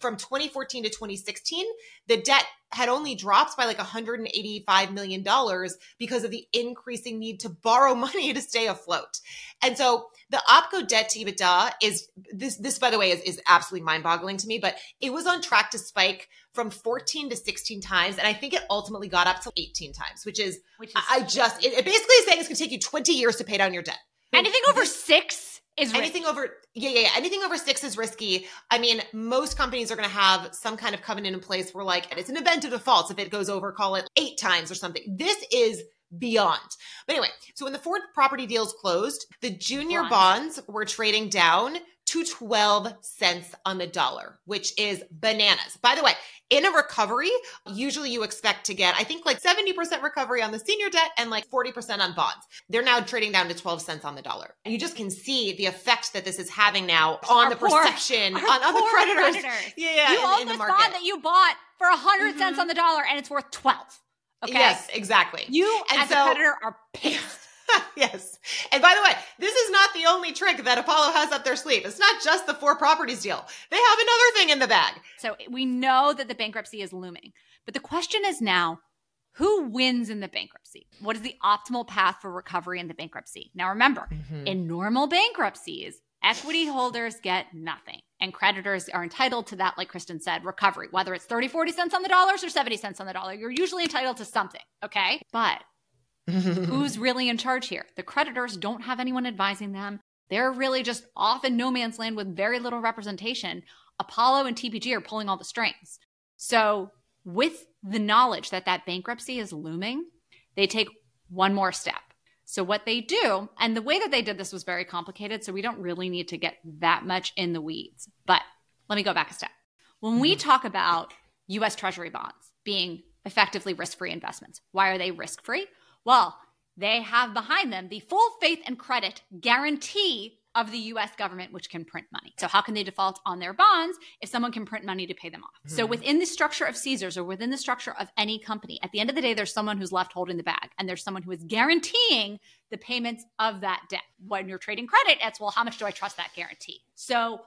From twenty fourteen to twenty sixteen, the debt had only dropped by like one hundred eighty-five million dollars because of the increasing need to borrow money to stay afloat. And so the Opco debt to EBITDA is, this, this by the way, is, is absolutely mind-boggling to me, but it was on track to spike from fourteen to sixteen times. And I think it ultimately got up to eighteen times, which is, which is I just, it, it basically is saying it's going to take you twenty years to pay down your debt. Anything over six is risky. Anything over, yeah, yeah, yeah. Anything over six is risky. I mean, most companies are going to have some kind of covenant in place where like, it's an event of defaults. If it goes over, call it eight times or something. This is beyond. But anyway, so when the Ford property deals closed, the junior Bond. bonds were trading down to twelve cents on the dollar, which is bananas. By the way, in a recovery, usually you expect to get, I think like seventy percent recovery on the senior debt and like forty percent on bonds. They're now trading down to twelve cents on the dollar. And you just can see the effect that this is having now on our the poor, perception, on other creditors. creditors. Yeah, yeah. You in, own in this the bond that you bought for one hundred mm-hmm. cents on the dollar and it's worth twelve. Okay. Yes, exactly. You and as so, a creditor are pissed. Yes. And by the way, this is not the only trick that Apollo has up their sleeve. It's not just the four properties deal. They have another thing in the bag. So we know that the bankruptcy is looming. But the question is now, who wins in the bankruptcy? What is the optimal path for recovery in the bankruptcy? Now remember, mm-hmm. in normal bankruptcies, equity holders get nothing. And creditors are entitled to that, like Kristen said, recovery. Whether it's thirty, forty cents on the dollars or seventy cents on the dollar, you're usually entitled to something, okay? But who's really in charge here? The creditors don't have anyone advising them. They're really just off in no man's land with very little representation. Apollo and T P G are pulling all the strings. So with the knowledge that that bankruptcy is looming, they take one more step. So what they do, and the way that they did this was very complicated, so we don't really need to get that much in the weeds. But let me go back a step. When we talk about U S Treasury bonds being effectively risk-free investments, why are they risk-free? Well, they have behind them the full faith and credit guarantee of the U S government, which can print money. So how can they default on their bonds if someone can print money to pay them off? Mm-hmm. So within the structure of Caesars or within the structure of any company, at the end of the day, there's someone who's left holding the bag and there's someone who is guaranteeing the payments of that debt. When you're trading credit, it's, well, how much do I trust that guarantee? So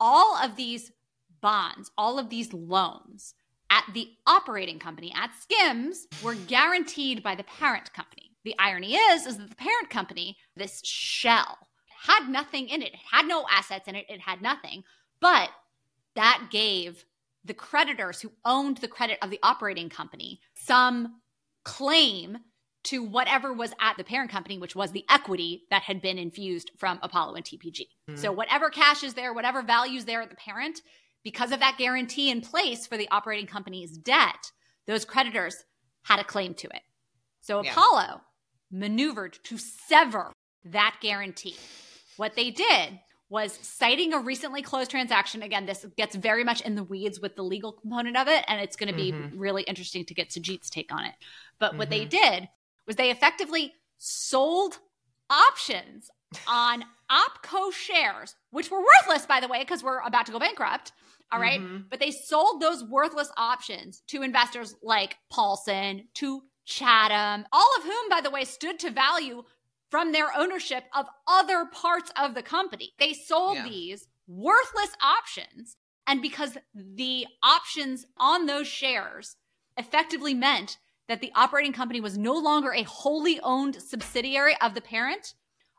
all of these bonds, all of these loans, at the operating company, at Skims, were guaranteed by the parent company. The irony is, is that the parent company, this shell, had nothing in it. It had no assets in it. It had nothing. But that gave the creditors who owned the credit of the operating company some claim to whatever was at the parent company, which was the equity that had been infused from Apollo and T P G. Mm-hmm. So whatever cash is there, whatever value is there at the parent, because of that guarantee in place for the operating company's debt, those creditors had a claim to it. So yeah. Apollo maneuvered to sever that guarantee. What they did was, citing a recently closed transaction. Again, this gets very much in the weeds with the legal component of it, and it's going to be mm-hmm. really interesting to get Sujeet's take on it. But mm-hmm. what they did was they effectively sold options on Opco shares, which were worthless, by the way, because we're about to go bankrupt. All right. Mm-hmm. But they sold those worthless options to investors like Paulson, to Chatham, all of whom, by the way, stood to value from their ownership of other parts of the company. They sold yeah. these worthless options. And because the options on those shares effectively meant that the operating company was no longer a wholly owned subsidiary of the parent,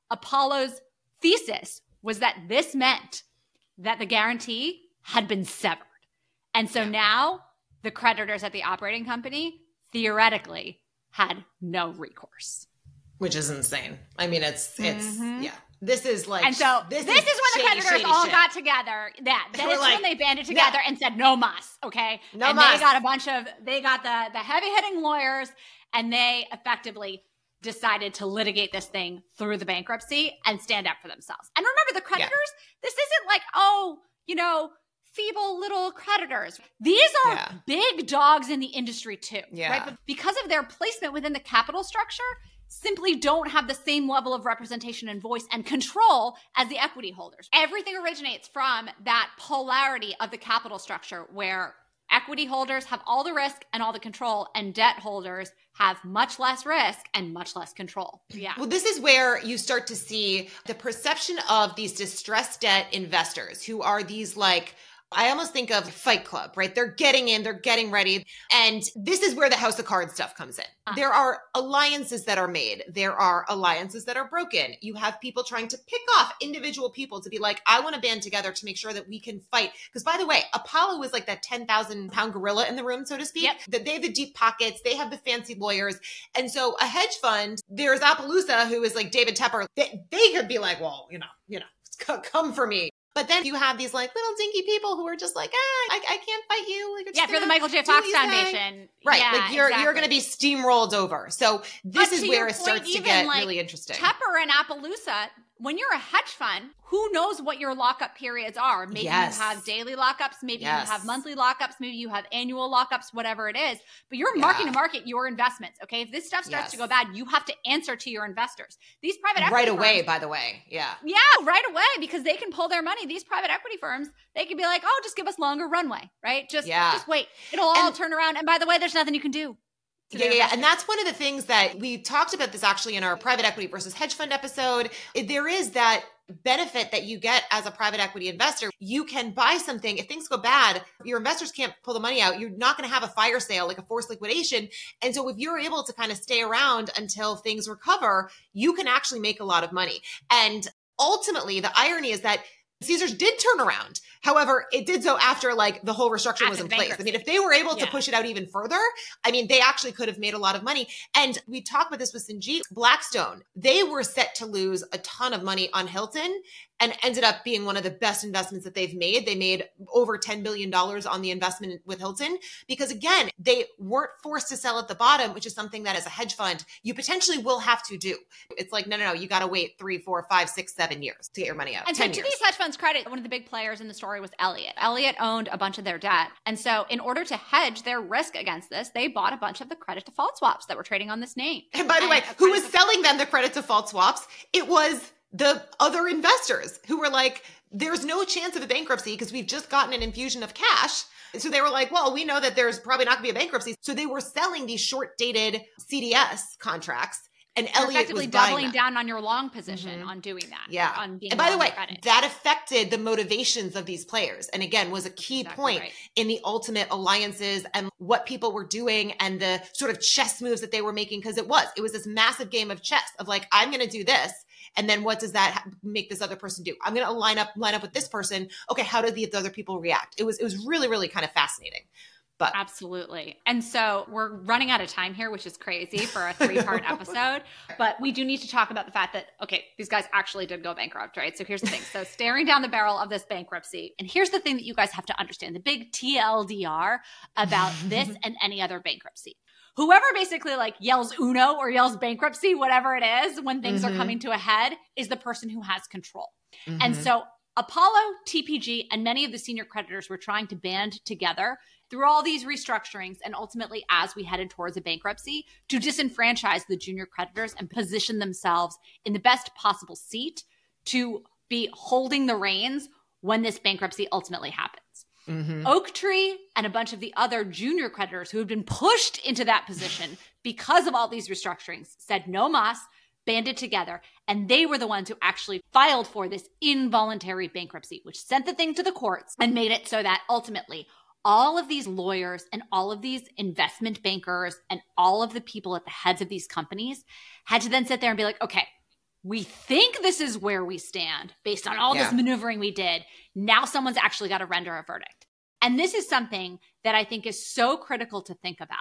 Apollo's thesis was that this meant that the guarantee had been severed. And so yeah. now the creditors at the operating company theoretically had no recourse. Which is insane. I mean, it's, it's mm-hmm. yeah. This is like, and so this, this is, is when the creditors shady, shady all shit. got together. Yeah, that is like, when they banded together yeah. and said, no mas, okay? No and mas. They got a bunch of, they got the, the heavy-hitting lawyers, and they effectively decided to litigate this thing through the bankruptcy and stand up for themselves. And remember, the creditors, yeah. this isn't like, oh, you know, feeble little creditors. These are yeah. big dogs in the industry too, yeah. right? But because of their placement within the capital structure, simply don't have the same level of representation and voice and control as the equity holders. Everything originates from that polarity of the capital structure, where equity holders have all the risk and all the control, and debt holders have much less risk and much less control. Yeah. Well, this is where you start to see the perception of these distressed debt investors who are these, like, I almost think of Fight Club, right? They're getting in, they're getting ready. And this is where the house of cards stuff comes in. Uh-huh. There are alliances that are made. There are alliances that are broken. You have people trying to pick off individual people to be like, I want to band together to make sure that we can fight. Because by the way, Apollo is like that ten thousand pound gorilla in the room, so to speak. Yep. That they have the deep pockets. They have the fancy lawyers. And so a hedge fund, there's Appaloosa, who is like David Tepper. They, they could be like, well, you know, you know, come for me. But then you have these like little dinky people who are just like, ah, I, I can't fight you. Like, yeah, for the Michael J. Fox Foundation. Right. Yeah, like you're exactly. you're going to be steamrolled over. So this but is where it point, starts to get like really interesting. Tepper and Appaloosa, when you're a hedge fund, who knows what your lockup periods are? Maybe yes. you have daily lockups. Maybe yes. you have monthly lockups. Maybe you have annual lockups, whatever it is. But you're marking yeah. to market your investments. Okay. If this stuff starts yes. to go bad, you have to answer to your investors. These private equity right away, firms, by the way. Yeah. Yeah. Right away, because they can pull their money. These private equity firms, they can be like, oh, just give us longer runway, right? Just, yeah. just wait. It'll all and- turn around. And by the way, there's nothing you can do. Yeah, yeah, yeah. And that's one of the things that we talked about this actually in our private equity versus hedge fund episode. There is that benefit that you get as a private equity investor. You can buy something. If things go bad, your investors can't pull the money out. You're not going to have a fire sale, like a forced liquidation. And so if you're able to kind of stay around until things recover, you can actually make a lot of money. And ultimately, the irony is that Caesars did turn around. However, it did so after like the whole restructuring after was in place. I mean, if they were able yeah. to push it out even further, I mean, they actually could have made a lot of money. And we talked about this with Sanjeev. Blackstone, they were set to lose a ton of money on Hilton and ended up being one of the best investments that they've made. They made over ten billion dollars on the investment with Hilton because, again, they weren't forced to sell at the bottom, which is something that as a hedge fund, you potentially will have to do. It's like, no, no, no, you got to wait three, four, five, six, seven years to get your money out. And so to years. These hedge funds' credit, one of the big players in the story was Elliott. Elliott owned a bunch of their debt. And so in order to hedge their risk against this, they bought a bunch of the credit default swaps that were trading on this name. And by the and way, who was default- selling them the credit default swaps? It was the other investors who were like, there's no chance of a bankruptcy because we've just gotten an infusion of cash. So they were like, well, we know that there's probably not going to be a bankruptcy. So they were selling these short-dated C D S contracts. And Elliott effectively was doubling down on your long position mm-hmm. on doing that. Yeah. On being and by the way, credit. That affected the motivations of these players. And again, was a key exactly point right. in the ultimate alliances and what people were doing and the sort of chess moves that they were making. Because it was, it was this massive game of chess of like, I'm going to do this. And then what does that make this other person do? I'm going to line up, line up with this person. Okay. How do the other people react? It was, it was really, really kind of fascinating. But absolutely. And so we're running out of time here, which is crazy for a three-part episode. But we do need to talk about the fact that, okay, these guys actually did go bankrupt, right? So here's the thing. So staring down the barrel of this bankruptcy. And here's the thing that you guys have to understand, the big T L D R about this and any other bankruptcy. Whoever basically like yells Uno or yells bankruptcy, whatever it is, when things mm-hmm. are coming to a head, is the person who has control. Mm-hmm. And so Apollo, T P G, and many of the senior creditors were trying to band together through all these restructurings and ultimately as we headed towards a bankruptcy to disenfranchise the junior creditors and position themselves in the best possible seat to be holding the reins when this bankruptcy ultimately happens. Mm-hmm. Oaktree and a bunch of the other junior creditors who had been pushed into that position because of all these restructurings said no mas, banded together, and they were the ones who actually filed for this involuntary bankruptcy, which sent the thing to the courts and made it so that ultimately all of these lawyers and all of these investment bankers and all of the people at the heads of these companies had to then sit there and be like, okay, we think this is where we stand based on all yeah. this maneuvering we did. Now someone's actually got to render a verdict. And this is something that I think is so critical to think about.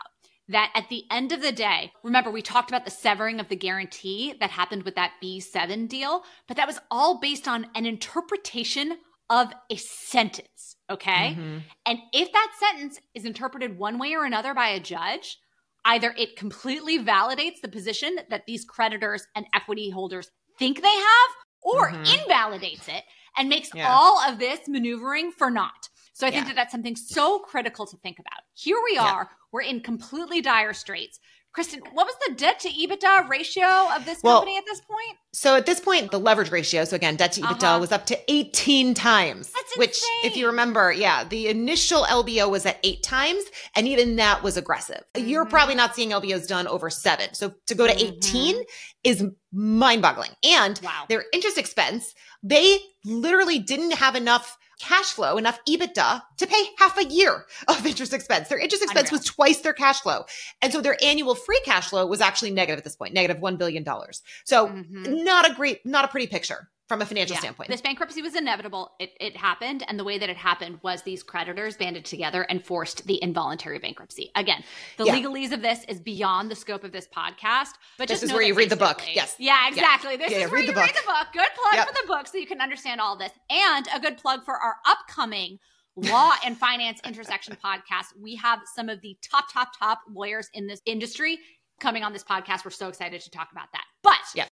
That at the end of the day, remember we talked about the severing of the guarantee that happened with that B seven deal, but that was all based on an interpretation of a sentence, okay? Mm-hmm. And if that sentence is interpreted one way or another by a judge, either it completely validates the position that these creditors and equity holders think they have, or mm-hmm. invalidates it and makes yeah. all of this maneuvering for naught. So I yeah. think that that's something so critical to think about. Here we are. Yeah. We're in completely dire straits. Kristen, what was the debt to EBITDA ratio of this well, company at this point? So at this point, the leverage ratio, so again, debt to EBITDA uh-huh. was up to eighteen times. That's which, insane. If you remember, yeah, the initial L B O was at eight times, and even that was aggressive. Mm-hmm. You're probably not seeing L B Os done over seven. So to go to mm-hmm. eighteen is mind-boggling. And wow. their interest expense, they literally didn't have enough cash flow, enough EBITDA to pay half a year of interest expense. Their interest expense Unreal. was twice their cash flow. And so their annual free cash flow was actually negative at this point, negative one billion dollars. So mm-hmm. not a great, not a pretty picture from a financial yeah. standpoint. This bankruptcy was inevitable. It, it happened. And the way that it happened was these creditors banded together and forced the involuntary bankruptcy. Again, the yeah. legalese of this is beyond the scope of this podcast. But This just is where you read the book. Yes. Yeah, exactly. Yeah. This yeah, is yeah, where read you the read the book. Good plug yep. for the book so you can understand all this. And a good plug for our upcoming Law and Finance Intersection podcast. We have some of the top, top, top lawyers in this industry coming on this podcast. We're so excited to talk about that. But yeah.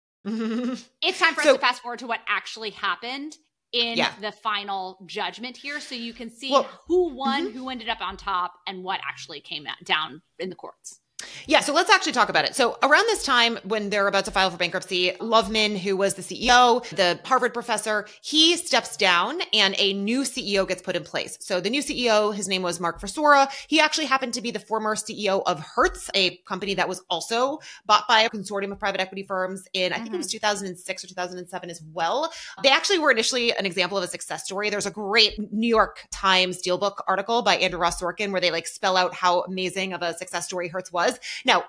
it's time for so, us to fast forward to what actually happened in yeah. the final judgment here so you can see well, who won, mm-hmm. who ended up on top, and what actually came down in the courts. Yeah, so let's actually talk about it. So around this time when they're about to file for bankruptcy, Loveman, who was the C E O, the Harvard professor, he steps down and a new C E O gets put in place. So the new C E O, his name was Mark Frissora. He actually happened to be the former C E O of Hertz, a company that was also bought by a consortium of private equity firms in, I think mm-hmm. it was two thousand six or two thousand seven as well. They actually were initially an example of a success story. There's a great New York Times Dealbook article by Andrew Ross Sorkin where they like spell out how amazing of a success story Hertz was. Now,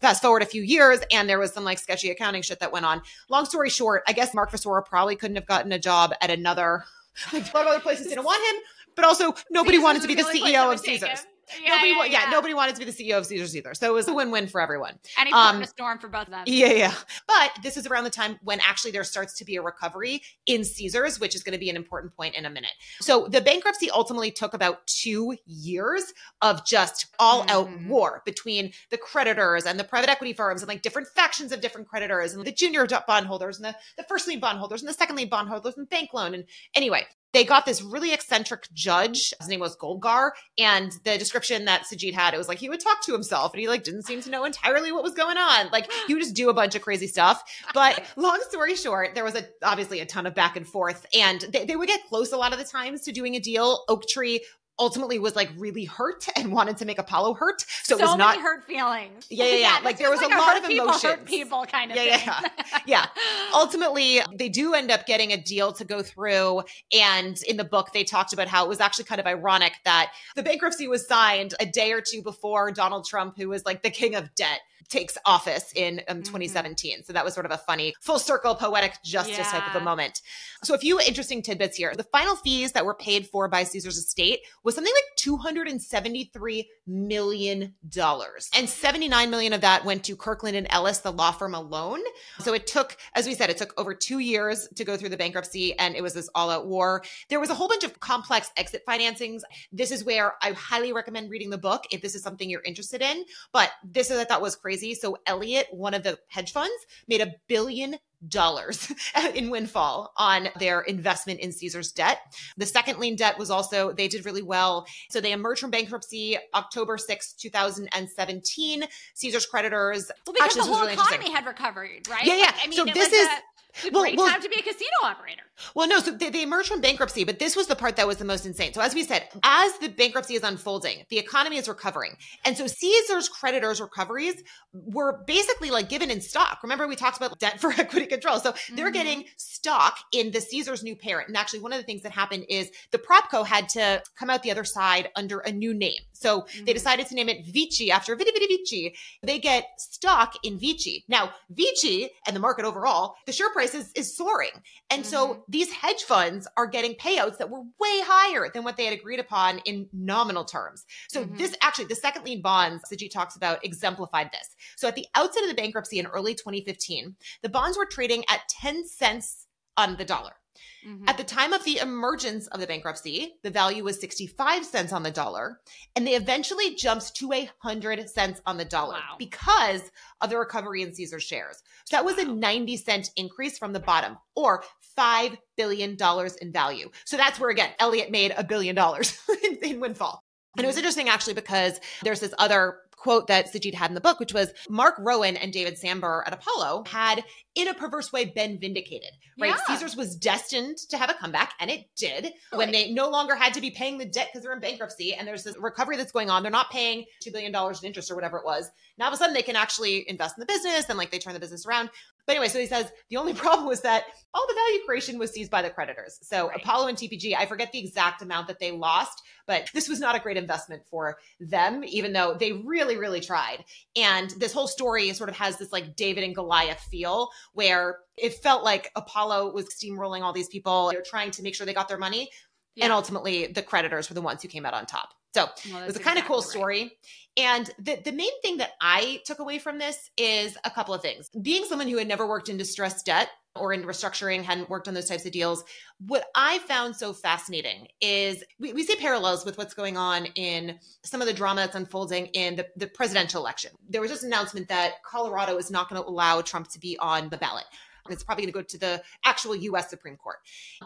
fast forward a few years and there was some like sketchy accounting shit that went on. Long story short, I guess Mark Frissora probably couldn't have gotten a job at another, like, a lot of other places didn't want him, but also nobody Caesars wanted to be the really C E O of Caesars. Yeah, nobody, yeah, yeah. yeah, nobody wanted to be the C E O of Caesars either. So it was a win-win for everyone. And he put in a storm for both of them. Yeah, yeah. But this is around the time when actually there starts to be a recovery in Caesars, which is going to be an important point in a minute. So the bankruptcy ultimately took about two years of just all-out mm. war between the creditors and the private equity firms and like different factions of different creditors and the junior bondholders and the, the first lien bondholders and the second lien bondholders and bank loan. And anyway, they got this really eccentric judge. His name was Goldgar. And the description that Sujeet had, it was like he would talk to himself and he like didn't seem to know entirely what was going on. Like he would just do a bunch of crazy stuff. But long story short, there was a, obviously a ton of back and forth. And they, they would get close a lot of the times to doing a deal. Oaktree ultimately was like really hurt and wanted to make Apollo hurt. So, so it was not many hurt feelings. Yeah, yeah, yeah. yeah like there was like a, a lot of people, emotions. Hurt people kind of yeah, thing. Yeah, yeah. yeah. Ultimately, they do end up getting a deal to go through. And in the book, they talked about how it was actually kind of ironic that the bankruptcy was signed a day or two before Donald Trump, who was like the king of debt, takes office in um, twenty seventeen. Mm-hmm. So that was sort of a funny full circle poetic justice yeah. type of a moment. So a few interesting tidbits here. The final fees that were paid for by Caesars Estate was something like two hundred seventy-three million dollars. And seventy-nine million dollars of that went to Kirkland and Ellis, the law firm, alone. So it took, as we said, it took over two years to go through the bankruptcy, and it was this all-out war. There was a whole bunch of complex exit financings. This is where I highly recommend reading the book if this is something you're interested in. But this is, I thought, was crazy. So Elliott, one of the hedge funds, made a billion dollars in windfall on their investment in Caesars debt. The second lien debt was also, they did really well. So they emerged from bankruptcy October sixth, two thousand seventeen. Caesars creditors. Well, because actually, the whole really economy had recovered, right? Yeah, yeah. Like, I mean, so it this was is. A- It's a well, great well, time to be a casino operator. Well, no, so they, they emerged from bankruptcy, but this was the part that was the most insane. So as we said, as the bankruptcy is unfolding, the economy is recovering. And so Caesars creditors' recoveries were basically like given in stock. Remember, we talked about debt for equity control. So they're mm-hmm. getting stock in the Caesars new parent. And actually, one of the things that happened is the Propco had to come out the other side under a new name. So mm-hmm. they decided to name it Vici after Vidi Vidi Vici. They get stock in Vici. Now, Vici and the market overall, the share price Is, is soaring. And mm-hmm. so these hedge funds are getting payouts that were way higher than what they had agreed upon in nominal terms. So mm-hmm. this actually, the second lien bonds Sujeet talks about exemplified this. So at the outset of the bankruptcy in early twenty fifteen, the bonds were trading at ten cents on the dollar. Mm-hmm. At the time of the emergence of the bankruptcy, the value was sixty-five cents on the dollar, and they eventually jumped to one hundred cents on the dollar wow. because of the recovery in Caesars shares. So that was wow. a ninety cent increase from the bottom, or five billion dollars in value. So that's where, again, Elliott made a billion dollars in, in windfall. And it was interesting, actually, because there's this other quote that Sujeet had in the book, which was Mark Rowan and David Sambur at Apollo had, in a perverse way, been vindicated, right? Yeah. Caesars was destined to have a comeback, and it did, right. when they no longer had to be paying the debt because they're in bankruptcy, and there's this recovery that's going on. They're not paying two billion dollars in interest or whatever it was. Now, all of a sudden, they can actually invest in the business, and like they turn the business around. But anyway, so he says, the only problem was that all the value creation was seized by the creditors. So right. Apollo and T P G, I forget the exact amount that they lost, but this was not a great investment for them, even though they really, really tried. And this whole story sort of has this like David and Goliath feel, where it felt like Apollo was steamrolling all these people. They were trying to make sure they got their money. Yeah. And ultimately, the creditors were the ones who came out on top. So well, it was a kind exactly of cool story. Right. And the, the main thing that I took away from this is a couple of things. Being someone who had never worked in distressed debt or in restructuring, hadn't worked on those types of deals, what I found so fascinating is we, we see parallels with what's going on in some of the drama that's unfolding in the, the presidential election. There was just an announcement that Colorado is not going to allow Trump to be on the ballot. It's probably going to go to the actual U S Supreme Court.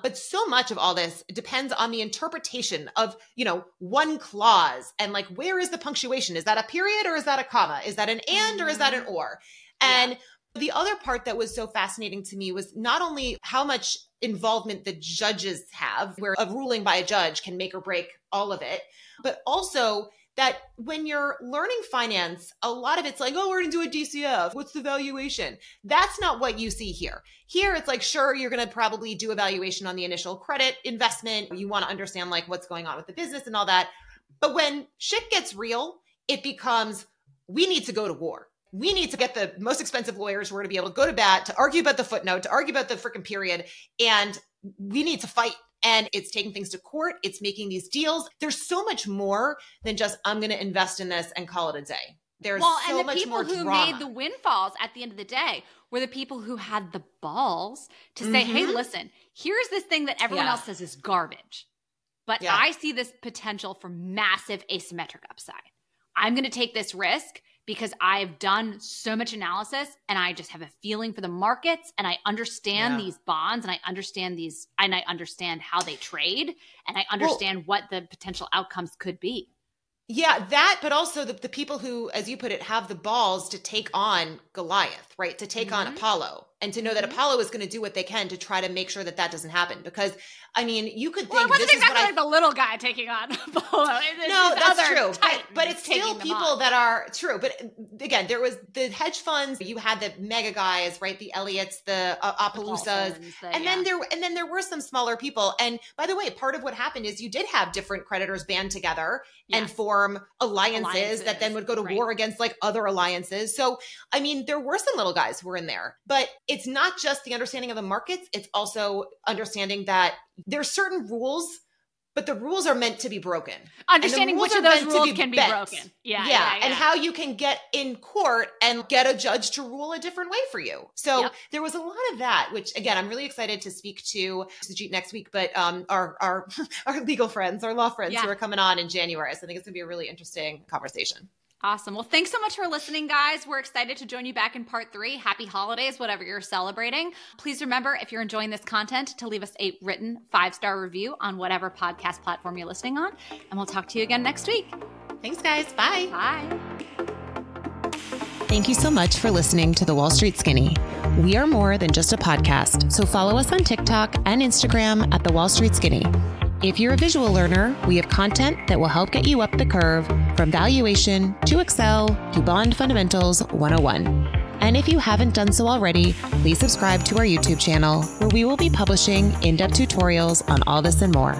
But so much of all this depends on the interpretation of, you know, one clause and like, where is the punctuation? Is that a period or is that a comma? Is that an and or is that an or? And yeah. the other part that was so fascinating to me was not only how much involvement the judges have, where a ruling by a judge can make or break all of it, but also that when you're learning finance, a lot of it's like, oh, we're going to do a D C F. What's the valuation? That's not what you see here. Here, it's like, sure, you're going to probably do a valuation on the initial credit investment. You want to understand like what's going on with the business and all that. But when shit gets real, it becomes, we need to go to war. We need to get the most expensive lawyers who are going to be able to go to bat, to argue about the footnote, to argue about the freaking period. And we need to fight. And it's taking things to court. It's making these deals. There's so much more than just, I'm going to invest in this and call it a day. There's well, so much more drama. Well, and the people who made the windfalls at the end of the day were the people who had the balls to mm-hmm. say, hey, listen, here's this thing that everyone yeah. else says is garbage. But yeah. I see this potential for massive asymmetric upside. I'm going to take this risk because I've done so much analysis and I just have a feeling for the markets and I understand yeah. these bonds and I understand these and I understand how they trade and I understand well, what the potential outcomes could be. Yeah, that, but also the, the people who, as you put it, have the balls to take on Goliath, right? To take mm-hmm. on Apollo and to know that mm-hmm. Apollo is going to do what they can to try to make sure that that doesn't happen. Because, I mean, you could think well, it wasn't this exactly is what like I... the little guy taking on Apollo. It's, no, that's true. But, but it's still people that are true. But again, there was the hedge funds. You had the mega guys, right? The Elliotts, the uh, Appaloosas, the, and yeah. then there and then there were some smaller people. And by the way, part of what happened is you did have different creditors band together yeah. and form Alliances, alliances that then would go to right. war against like other alliances. So, I mean, there were some little guys who were in there, but it's not just the understanding of the markets. It's also understanding that there's certain rules, But the rules are meant to be broken. Understanding which of those rules can be broken. Yeah, yeah. Yeah, yeah. And how you can get in court and get a judge to rule a different way for you. So yep. there was a lot of that, which again, I'm really excited to speak to Sujeet next week, but um, our, our, our legal friends, our law friends yeah. who are coming on in January. So I think it's going to be a really interesting conversation. Awesome. Well, thanks so much for listening, guys. We're excited to join you back in part three. Happy holidays, whatever you're celebrating. Please remember, if you're enjoying this content, to leave us a written five-star review on whatever podcast platform you're listening on. And we'll talk to you again next week. Thanks, guys. Bye. Bye. Thank you so much for listening to The Wall Street Skinny. We are more than just a podcast, so follow us on TikTok and Instagram at The Wall Street Skinny. If you're a visual learner, we have content that will help get you up the curve from valuation to Excel to bond fundamentals one oh one. And if you haven't done so already, please subscribe to our YouTube channel where we will be publishing in-depth tutorials on all this and more.